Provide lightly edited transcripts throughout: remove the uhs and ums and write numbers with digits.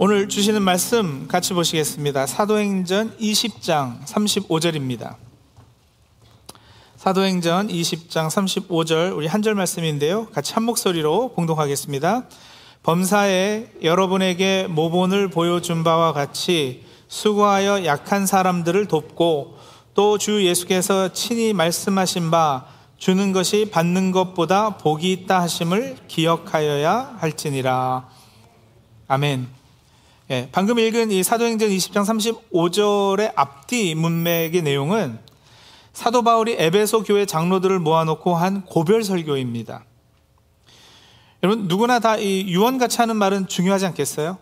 오늘 주시는 말씀 같이 보시겠습니다. 사도행전 20장 35절입니다. 사도행전 20장 35절 우리 한절 말씀인데요, 같이 한 목소리로 봉독하겠습니다. 범사에 여러분에게 모본을 보여준 바와 같이 수고하여 약한 사람들을 돕고 또 주 예수께서 친히 말씀하신 바 주는 것이 받는 것보다 복이 있다 하심을 기억하여야 할지니라. 아멘. 예, 방금 읽은 이 사도행전 20장 35절의 앞뒤 문맥의 내용은 사도 바울이 에베소 교회 장로들을 모아놓고 한 고별 설교입니다. 여러분 누구나 다 이 유언같이 하는 말은 중요하지 않겠어요?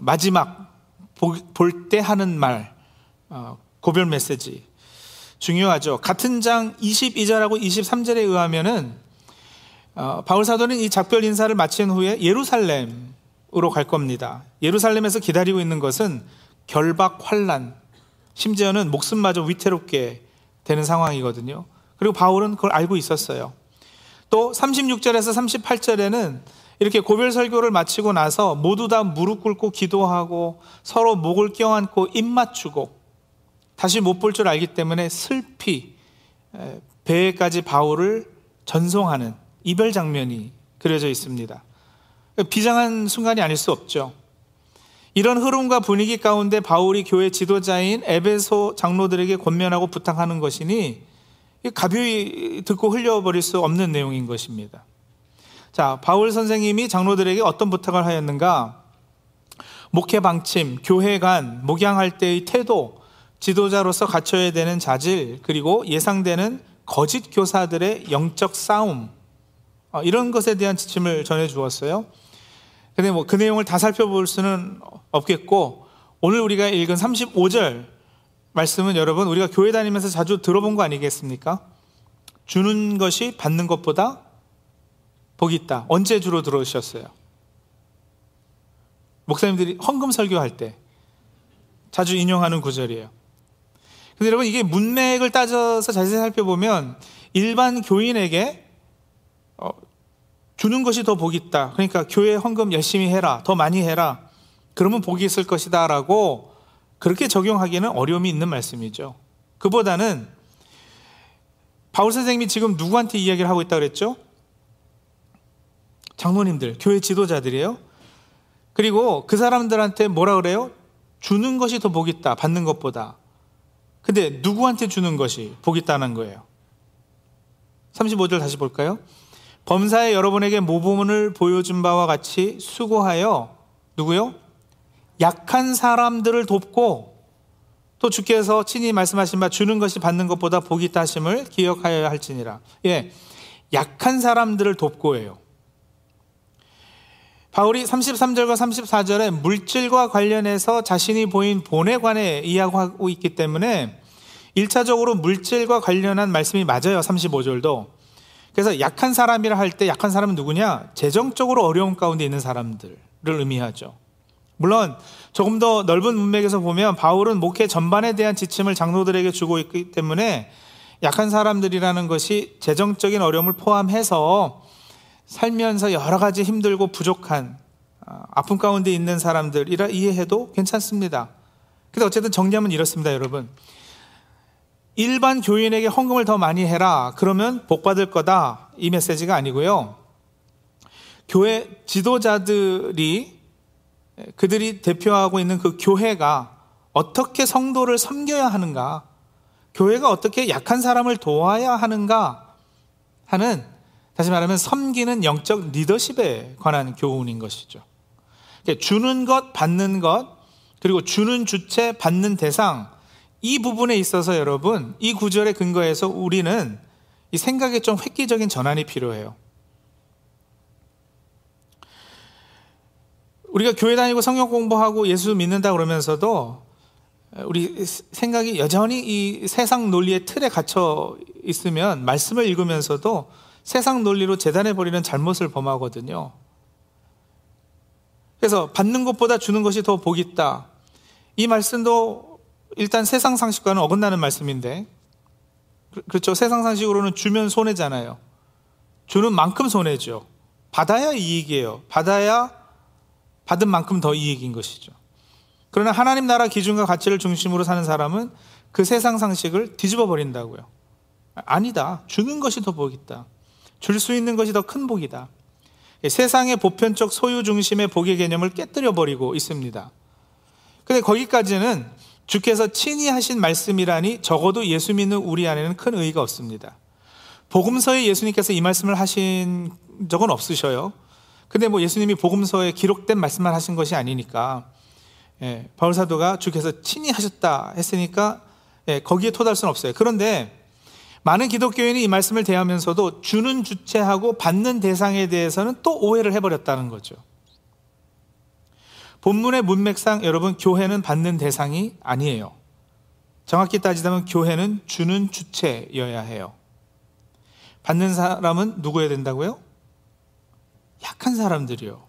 마지막 볼 때 하는 말, 고별 메시지 중요하죠. 같은 장 22절하고 23절에 의하면은 바울 사도는 이 작별 인사를 마친 후에 예루살렘으로 갈 겁니다. 예루살렘에서 기다리고 있는 것은 결박, 환난, 심지어는 목숨마저 위태롭게 되는 상황이거든요. 그리고 바울은 그걸 알고 있었어요. 또 36절에서 38절에는 이렇게 고별 설교를 마치고 나서 모두 다 무릎 꿇고 기도하고 서로 목을 껴안고 입 맞추고 다시 못 볼 줄 알기 때문에 슬피 배에까지 바울을 전송하는 이별 장면이 그려져 있습니다. 비장한 순간이 아닐 수 없죠. 이런 흐름과 분위기 가운데 바울이 교회 지도자인 에베소 장로들에게 권면하고 부탁하는 것이니 가벼이 듣고 흘려버릴 수 없는 내용인 것입니다. 자, 바울 선생님이 장로들에게 어떤 부탁을 하였는가? 목회 방침, 교회 관, 목양할 때의 태도, 지도자로서 갖춰야 되는 자질, 그리고 예상되는 거짓 교사들의 영적 싸움, 이런 것에 대한 지침을 전해주었어요. 근데 뭐 그 내용을 다 살펴볼 수는 없겠고, 오늘 우리가 읽은 35절 말씀은 여러분 우리가 교회 다니면서 자주 들어본 거 아니겠습니까? 주는 것이 받는 것보다 복이 있다. 언제 주로 들어오셨어요? 목사님들이 헌금 설교할 때 자주 인용하는 구절이에요. 근데 여러분 이게 문맥을 따져서 자세히 살펴보면 일반 교인에게 주는 것이 더 복이 있다, 그러니까 교회 헌금 열심히 해라, 더 많이 해라, 그러면 복이 있을 것이다 라고 그렇게 적용하기에는 어려움이 있는 말씀이죠. 그보다는 바울 선생님이 지금 누구한테 이야기를 하고 있다고 그랬죠? 장로님들, 교회 지도자들이에요. 그리고 그 사람들한테 뭐라 그래요? 주는 것이 더 복이 있다, 받는 것보다. 근데 누구한테 주는 것이 복이 있다는 거예요? 35절 다시 볼까요? 범사에 여러분에게 모범을 보여준 바와 같이 수고하여, 누구요? 약한 사람들을 돕고 또 주께서 친히 말씀하신 바 주는 것이 받는 것보다 복이 있다 하심을 기억하여야 할지니라. 예, 약한 사람들을 돕고예요. 바울이 33절과 34절에 물질과 관련해서 자신이 보인 본에 관해 이야기하고 있기 때문에 1차적으로 물질과 관련한 말씀이 맞아요. 35절도. 그래서 약한 사람이라 할 때 약한 사람은 누구냐? 재정적으로 어려움 가운데 있는 사람들을 의미하죠. 물론 조금 더 넓은 문맥에서 보면 바울은 목회 전반에 대한 지침을 장로들에게 주고 있기 때문에 약한 사람들이라는 것이 재정적인 어려움을 포함해서 살면서 여러 가지 힘들고 부족한 아픔 가운데 있는 사람들이라 이해해도 괜찮습니다. 근데 어쨌든 정리하면 이렇습니다, 여러분. 일반 교인에게 헌금을 더 많이 해라, 그러면 복받을 거다, 이 메시지가 아니고요, 교회 지도자들이, 그들이 대표하고 있는 그 교회가 어떻게 성도를 섬겨야 하는가, 교회가 어떻게 약한 사람을 도와야 하는가 하는, 다시 말하면 섬기는 영적 리더십에 관한 교훈인 것이죠. 주는 것, 받는 것, 그리고 주는 주체, 받는 대상, 이 부분에 있어서 여러분 이 구절의 근거에서 우리는 이 생각에 좀 획기적인 전환이 필요해요. 우리가 교회 다니고 성경 공부하고 예수 믿는다 그러면서도 우리 생각이 여전히 이 세상 논리의 틀에 갇혀 있으면 말씀을 읽으면서도 세상 논리로 재단해버리는 잘못을 범하거든요. 그래서 받는 것보다 주는 것이 더 복이 있다, 이 말씀도 일단 세상 상식과는 어긋나는 말씀인데, 그렇죠? 세상 상식으로는 주면 손해잖아요. 주는 만큼 손해죠. 받아야 이익이에요. 받아야 받은 만큼 더 이익인 것이죠. 그러나 하나님 나라 기준과 가치를 중심으로 사는 사람은 그 세상 상식을 뒤집어 버린다고요. 아니다. 주는 것이 더 복이다. 줄 수 있는 것이 더 큰 복이다. 세상의 보편적 소유 중심의 복의 개념을 깨뜨려 버리고 있습니다. 근데 거기까지는 주께서 친히 하신 말씀이라니 적어도 예수 믿는 우리 안에는 큰 의의가 없습니다. 복음서에 예수님께서 이 말씀을 하신 적은 없으셔요. 근데 예수님이 복음서에 기록된 말씀만 하신 것이 아니니까, 바울사도가 주께서 친히 하셨다 했으니까 거기에 토달 수는 없어요. 그런데 많은 기독교인이 이 말씀을 대하면서도 주는 주체하고 받는 대상에 대해서는 또 오해를 해버렸다는 거죠. 본문의 문맥상 여러분, 교회는 받는 대상이 아니에요. 정확히 따지자면 교회는 주는 주체여야 해요. 받는 사람은 누구여야 된다고요? 약한 사람들이요.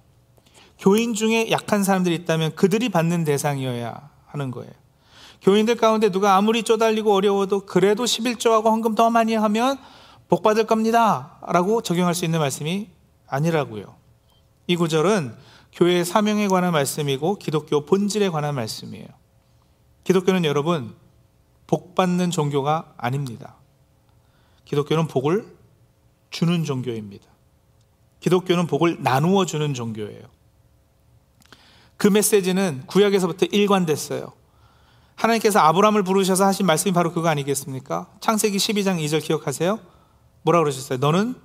교인 중에 약한 사람들이 있다면 그들이 받는 대상이어야 하는 거예요. 교인들 가운데 누가 아무리 쪼달리고 어려워도 그래도 11조하고 헌금 더 많이 하면 복 받을 겁니다 라고 적용할 수 있는 말씀이 아니라고요. 이 구절은 교회의 사명에 관한 말씀이고 기독교 본질에 관한 말씀이에요. 기독교는 여러분, 복 받는 종교가 아닙니다. 기독교는 복을 주는 종교입니다. 기독교는 복을 나누어 주는 종교예요. 그 메시지는 구약에서부터 일관됐어요. 하나님께서 아브람을 부르셔서 하신 말씀이 바로 그거 아니겠습니까? 창세기 12장 2절 기억하세요? 뭐라 그러셨어요? 너는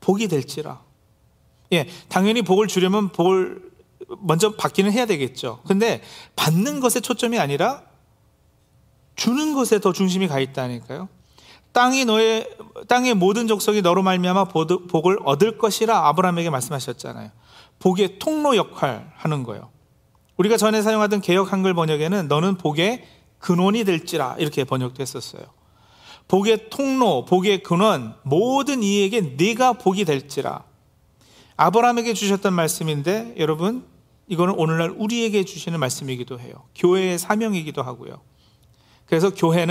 복이 될지라. 당연히 복을 주려면 복을 먼저 받기는 해야 되겠죠. 근데 받는 것에 초점이 아니라 주는 것에 더 중심이 가 있다니까요. 땅의 모든 족속이 너로 말미암아 복을 얻을 것이라 아브람에게 말씀하셨잖아요. 복의 통로 역할하는 거예요. 우리가 전에 사용하던 개역 한글 번역에는 너는 복의 근원이 될지라 이렇게 번역도 했었어요. 복의 통로, 복의 근원, 모든 이에게 네가 복이 될지라. 아브라함에게 주셨던 말씀인데 여러분, 이거는 오늘날 우리에게 주시는 말씀이기도 해요. 교회의 사명이기도 하고요. 그래서 교회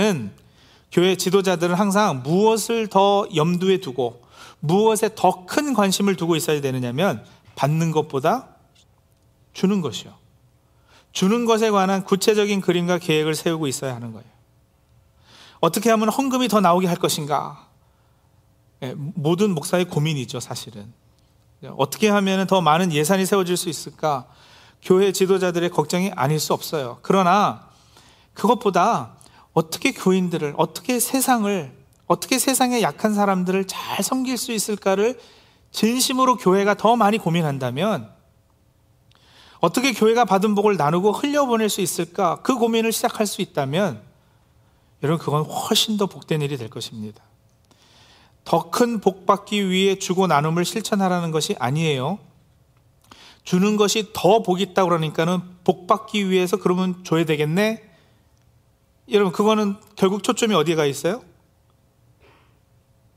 지도자들은 항상 무엇을 더 염두에 두고 무엇에 더 큰 관심을 두고 있어야 되느냐면 받는 것보다 주는 것이요. 주는 것에 관한 구체적인 그림과 계획을 세우고 있어야 하는 거예요. 어떻게 하면 헌금이 더 나오게 할 것인가? 모든 목사의 고민이죠, 사실은. 어떻게 하면 더 많은 예산이 세워질 수 있을까? 교회 지도자들의 걱정이 아닐 수 없어요. 그러나 그것보다 어떻게 교인들을, 어떻게 세상을, 어떻게 세상의 약한 사람들을 잘 섬길 수 있을까를 진심으로 교회가 더 많이 고민한다면, 어떻게 교회가 받은 복을 나누고 흘려보낼 수 있을까? 그 고민을 시작할 수 있다면 여러분, 그건 훨씬 더 복된 일이 될 것입니다. 더 큰 복 받기 위해 주고 나눔을 실천하라는 것이 아니에요. 주는 것이 더 복이 있다고 그러니까는 복 받기 위해서 그러면 줘야 되겠네? 여러분, 그거는 결국 초점이 어디에 가 있어요?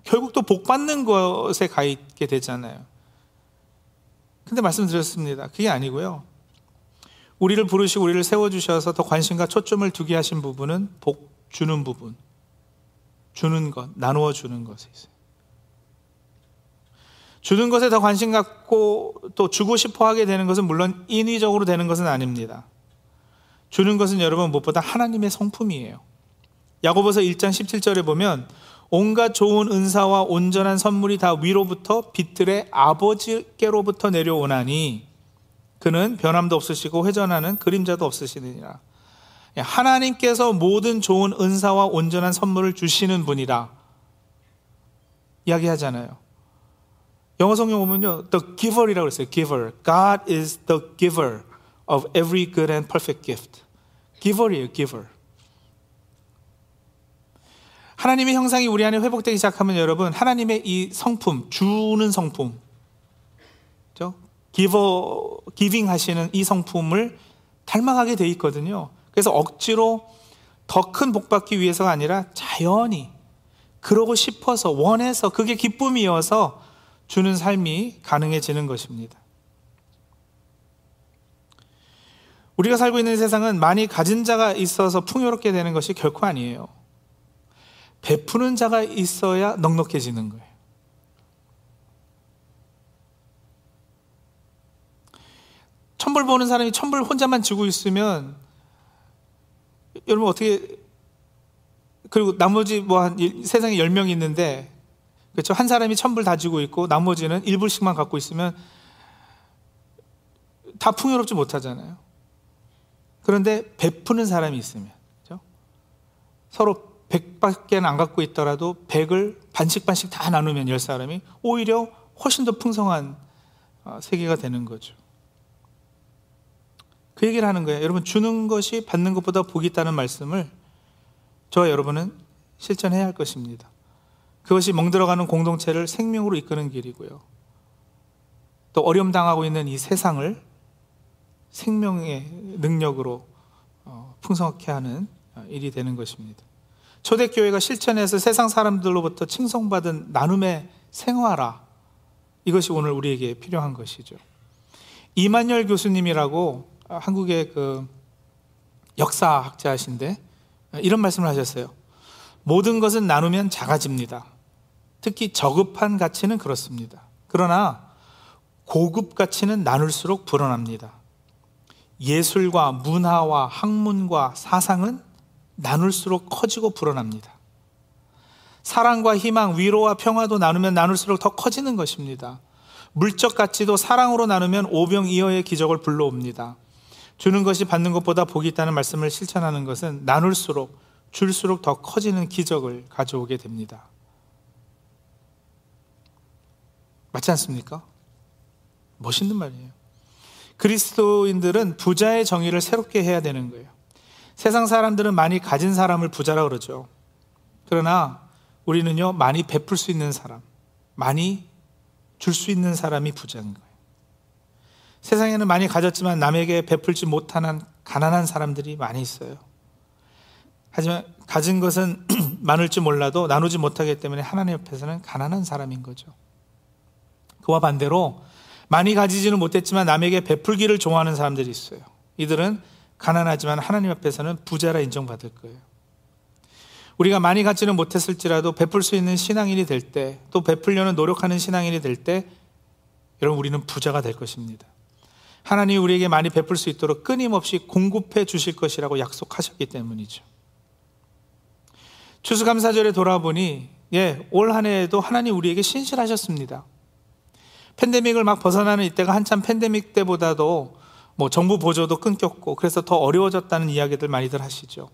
결국 또 복 받는 것에 가 있게 되잖아요. 근데 말씀드렸습니다. 그게 아니고요. 우리를 부르시고 우리를 세워주셔서 더 관심과 초점을 두게 하신 부분은 복 주는 부분, 주는 것, 나누어 주는 것에 있어요. 주는 것에 더 관심 갖고 또 주고 싶어 하게 되는 것은 물론 인위적으로 되는 것은 아닙니다. 주는 것은 여러분, 무엇보다 하나님의 성품이에요. 야고보서 1장 17절에 보면 온갖 좋은 은사와 온전한 선물이 다 위로부터 빛들의 아버지께로부터 내려오나니 그는 변함도 없으시고 회전하는 그림자도 없으시느니라. 하나님께서 모든 좋은 은사와 온전한 선물을 주시는 분이라 이야기하잖아요. 영어 성경 보면요, the giver이라고 그랬어요. giver. God is the giver of every good and perfect gift. giver이에요, giver. 하나님의 형상이 우리 안에 회복되기 시작하면 여러분, 하나님의 이 성품, 주는 성품, 그렇죠? 기빙 하시는 이 성품을 닮아가게 돼 있거든요. 그래서 억지로 더 큰 복 받기 위해서가 아니라 자연히 그러고 싶어서, 원해서, 그게 기쁨이어서 주는 삶이 가능해지는 것입니다. 우리가 살고 있는 세상은 많이 가진 자가 있어서 풍요롭게 되는 것이 결코 아니에요. 베푸는 자가 있어야 넉넉해지는 거예요. 천불 보는 사람이 천불 혼자만 지고 있으면 여러분 어떻게, 그리고 나머지 뭐 한 세상에 10명이 있는데, 그렇죠? 한 사람이 천불 다 지고 있고 나머지는 1불씩만 갖고 있으면 다 풍요롭지 못하잖아요. 그런데 베푸는 사람이 있으면, 그렇죠? 서로 100밖에 안 갖고 있더라도 100을 반씩 다 나누면 10사람이 오히려 훨씬 더 풍성한 세계가 되는 거죠. 그 얘기를 하는 거예요. 여러분, 주는 것이 받는 것보다 복이 있다는 말씀을 저와 여러분은 실천해야 할 것입니다. 그것이 멍들어가는 공동체를 생명으로 이끄는 길이고요, 또 어려움 당하고 있는 이 세상을 생명의 능력으로 풍성하게 하는 일이 되는 것입니다. 초대교회가 실천해서 세상 사람들로부터 칭송받은 나눔의 생활화, 이것이 오늘 우리에게 필요한 것이죠. 이만열 교수님이라고 한국의 그 역사학자이신데 이런 말씀을 하셨어요. 모든 것은 나누면 작아집니다. 특히 저급한 가치는 그렇습니다. 그러나 고급 가치는 나눌수록 불어납니다. 예술과 문화와 학문과 사상은 나눌수록 커지고 불어납니다. 사랑과 희망, 위로와 평화도 나누면 나눌수록 더 커지는 것입니다. 물적 가치도 사랑으로 나누면 오병이어의 기적을 불러옵니다. 주는 것이 받는 것보다 복이 있다는 말씀을 실천하는 것은 나눌수록, 줄수록 더 커지는 기적을 가져오게 됩니다. 맞지 않습니까? 멋있는 말이에요. 그리스도인들은 부자의 정의를 새롭게 해야 되는 거예요. 세상 사람들은 많이 가진 사람을 부자라 그러죠. 그러나 우리는요, 많이 베풀 수 있는 사람, 많이 줄 수 있는 사람이 부자인 거예요. 세상에는 많이 가졌지만 남에게 베풀지 못하는 가난한 사람들이 많이 있어요. 하지만 가진 것은 많을지 몰라도 나누지 못하기 때문에 하나님 옆에서는 가난한 사람인 거죠. 그와 반대로 많이 가지지는 못했지만 남에게 베풀기를 좋아하는 사람들이 있어요. 이들은 가난하지만 하나님 앞에서는 부자라 인정받을 거예요. 우리가 많이 갖지는 못했을지라도 베풀 수 있는 신앙인이 될 때, 또 베풀려는 노력하는 신앙인이 될 때, 여러분, 우리는 부자가 될 것입니다. 하나님이 우리에게 많이 베풀 수 있도록 끊임없이 공급해 주실 것이라고 약속하셨기 때문이죠. 추수감사절에 돌아보니, 올 한 해에도 하나님 우리에게 신실하셨습니다. 팬데믹을 막 벗어나는 이때가 한참 팬데믹 때보다도 정부 보조도 끊겼고 그래서 더 어려워졌다는 이야기들 많이들 하시죠.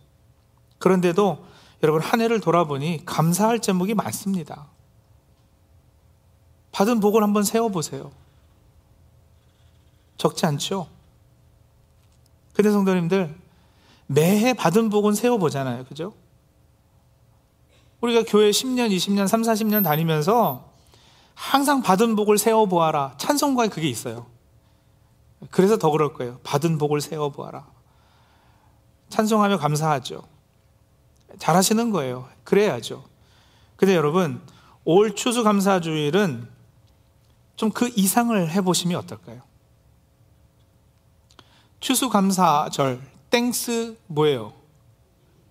그런데도 여러분, 한 해를 돌아보니 감사할 제목이 많습니다. 받은 복을 한번 세워보세요. 적지 않죠? 근데 성도님들, 매해 받은 복은 세워보잖아요, 그죠? 우리가 교회 10년, 20년, 30, 40년 다니면서 항상 받은 복을 세워보아라, 찬송가에 그게 있어요. 그래서 더 그럴 거예요. 받은 복을 세워보아라. 찬송하며 감사하죠. 잘하시는 거예요. 그래야죠. 근데 여러분, 올 추수감사주일은 좀 그 이상을 해보시면 어떨까요? 추수감사절, 땡스 뭐예요?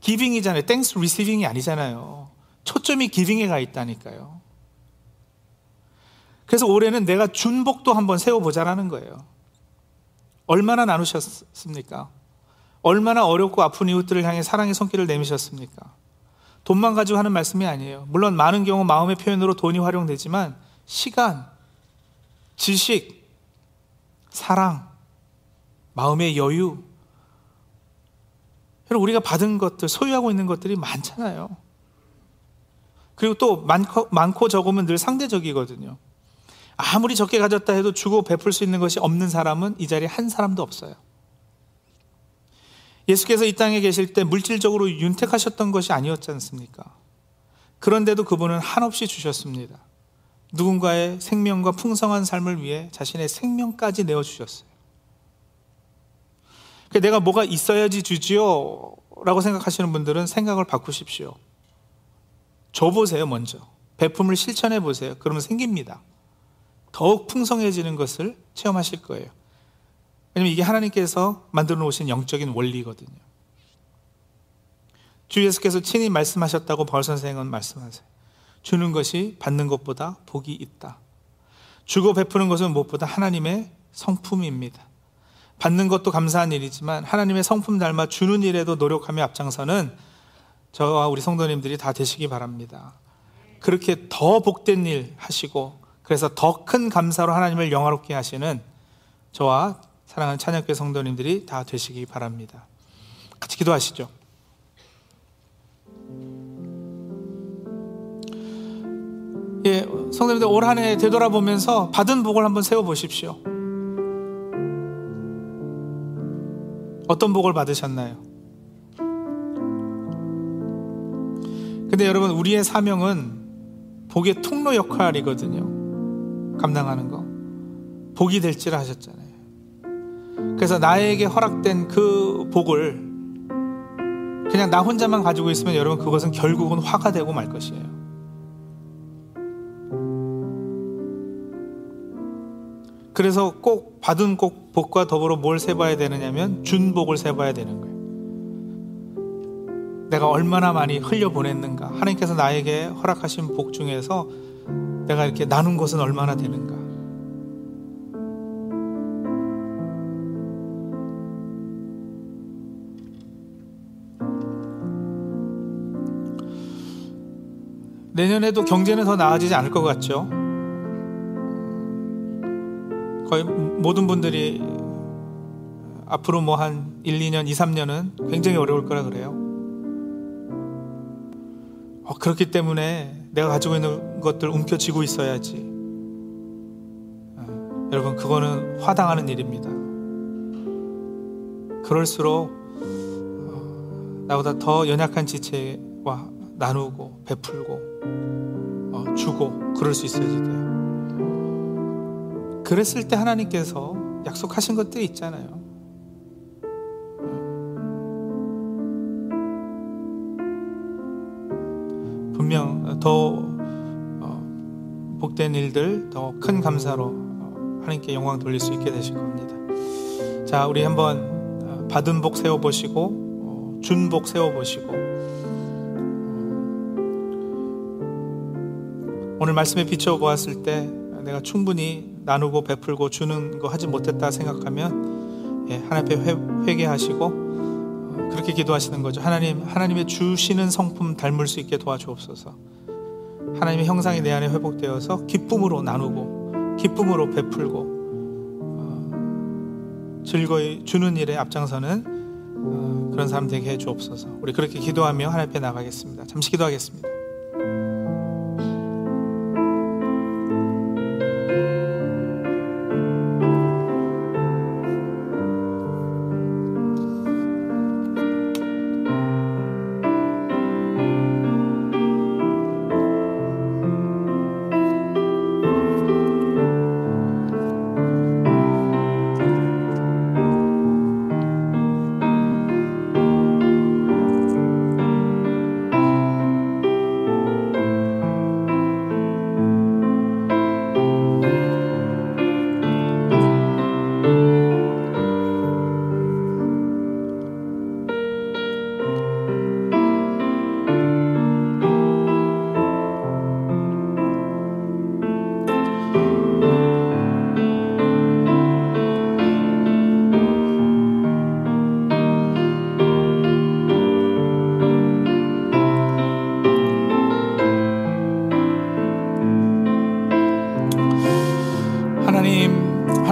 기빙이잖아요. 땡스 리시빙이 아니잖아요. 초점이 기빙에 가 있다니까요. 그래서 올해는 내가 준 복도 한번 세워보자라는 거예요. 얼마나 나누셨습니까? 얼마나 어렵고 아픈 이웃들을 향해 사랑의 손길을 내미셨습니까? 돈만 가지고 하는 말씀이 아니에요. 물론 많은 경우 마음의 표현으로 돈이 활용되지만 시간, 지식, 사랑, 마음의 여유, 우리가 받은 것들, 소유하고 있는 것들이 많잖아요. 그리고 또 많고 적으면 늘 상대적이거든요. 아무리 적게 가졌다 해도 주고 베풀 수 있는 것이 없는 사람은 이 자리에 한 사람도 없어요. 예수께서 이 땅에 계실 때 물질적으로 윤택하셨던 것이 아니었지 않습니까? 그런데도 그분은 한없이 주셨습니다. 누군가의 생명과 풍성한 삶을 위해 자신의 생명까지 내어주셨어요. 내가 뭐가 있어야지 주지요? 라고 생각하시는 분들은 생각을 바꾸십시오. 줘보세요, 먼저. 베품을 실천해보세요. 그러면 생깁니다. 더욱 풍성해지는 것을 체험하실 거예요. 왜냐면 이게 하나님께서 만들어 놓으신 영적인 원리거든요. 주 예수께서 친히 말씀하셨다고 바울 선생은 말씀하세요. 주는 것이 받는 것보다 복이 있다. 주고 베푸는 것은 무엇보다 하나님의 성품입니다. 받는 것도 감사한 일이지만 하나님의 성품 닮아 주는 일에도 노력하며 앞장서는 저와 우리 성도님들이 다 되시기 바랍니다. 그렇게 더 복된 일 하시고 그래서 더 큰 감사로 하나님을 영화롭게 하시는 저와 사랑하는 찬양교회 성도님들이 다 되시기 바랍니다. 같이 기도하시죠. 예, 성도님들 올 한 해 되돌아보면서 받은 복을 한번 세워보십시오. 어떤 복을 받으셨나요? 근데 여러분, 우리의 사명은 복의 통로 역할이거든요. 감당하는 거. 복이 될지라 하셨잖아요. 그래서 나에게 허락된 그 복을 그냥 나 혼자만 가지고 있으면 여러분, 그것은 결국은 화가 되고 말 것이에요. 그래서 꼭 받은 꼭 복과 더불어 뭘 세봐야 되느냐면 준복을 세봐야 되는 거예요. 내가 얼마나 많이 흘려보냈는가, 하나님께서 나에게 허락하신 복 중에서 내가 이렇게 나눈 것은 얼마나 되는가. 내년에도 경제는 더 나아지지 않을 것 같죠? 거의 모든 분들이 앞으로 뭐 한 1, 2년, 2, 3년은 굉장히 어려울 거라 그래요. 그렇기 때문에 내가 가지고 있는 것들 움켜쥐고 있어야지. 여러분, 그거는 화당하는 일입니다. 그럴수록 나보다 더 연약한 지체와 나누고 베풀고 주고 그럴 수 있어야지 돼요. 그랬을 때 하나님께서 약속하신 것들이 있잖아요. 분명 더 복된 일들, 더 큰 감사로 하나님께 영광 돌릴 수 있게 되실 겁니다. 자, 우리 한번 받은 복 세워보시고 준 복 세워보시고 오늘 말씀에 비춰보았을 때 내가 충분히 나누고 베풀고 주는 거 하지 못했다 생각하면 하나님 앞에 회개하시고 그렇게 기도하시는 거죠. 하나님, 하나님의 주시는 성품 닮을 수 있게 도와주옵소서. 하나님의 형상이 내 안에 회복되어서 기쁨으로 나누고 기쁨으로 베풀고 즐거이 주는 일에 앞장서는 그런 사람 되게 해주옵소서. 우리 그렇게 기도하며 하나님 앞에 나가겠습니다. 잠시 기도하겠습니다.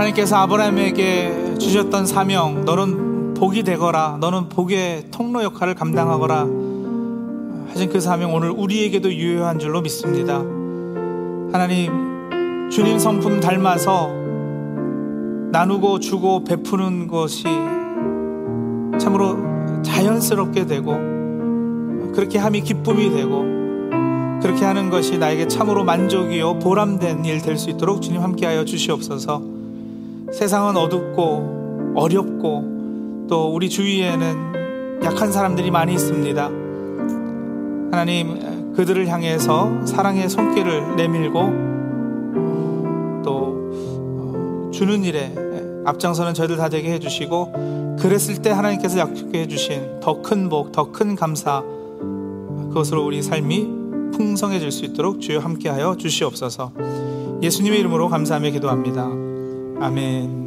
하나님께서 아브라함에게 주셨던 사명, 너는 복이 되거라, 너는 복의 통로 역할을 감당하거라 하신 그 사명, 오늘 우리에게도 유효한 줄로 믿습니다. 하나님, 주님 성품 닮아서 나누고 주고 베푸는 것이 참으로 자연스럽게 되고 그렇게 함이 기쁨이 되고 그렇게 하는 것이 나에게 참으로 만족이요 보람된 일 될 수 있도록 주님 함께하여 주시옵소서. 세상은 어둡고 어렵고 또 우리 주위에는 약한 사람들이 많이 있습니다. 하나님, 그들을 향해서 사랑의 손길을 내밀고 또 주는 일에 앞장서는 저희들 다 되게 해주시고 그랬을 때 하나님께서 약속해 주신 더 큰 복, 더 큰 감사, 그것으로 우리 삶이 풍성해질 수 있도록 주여 함께하여 주시옵소서. 예수님의 이름으로 감사하며 기도합니다. 아멘.